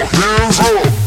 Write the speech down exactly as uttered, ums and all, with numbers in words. Hands up.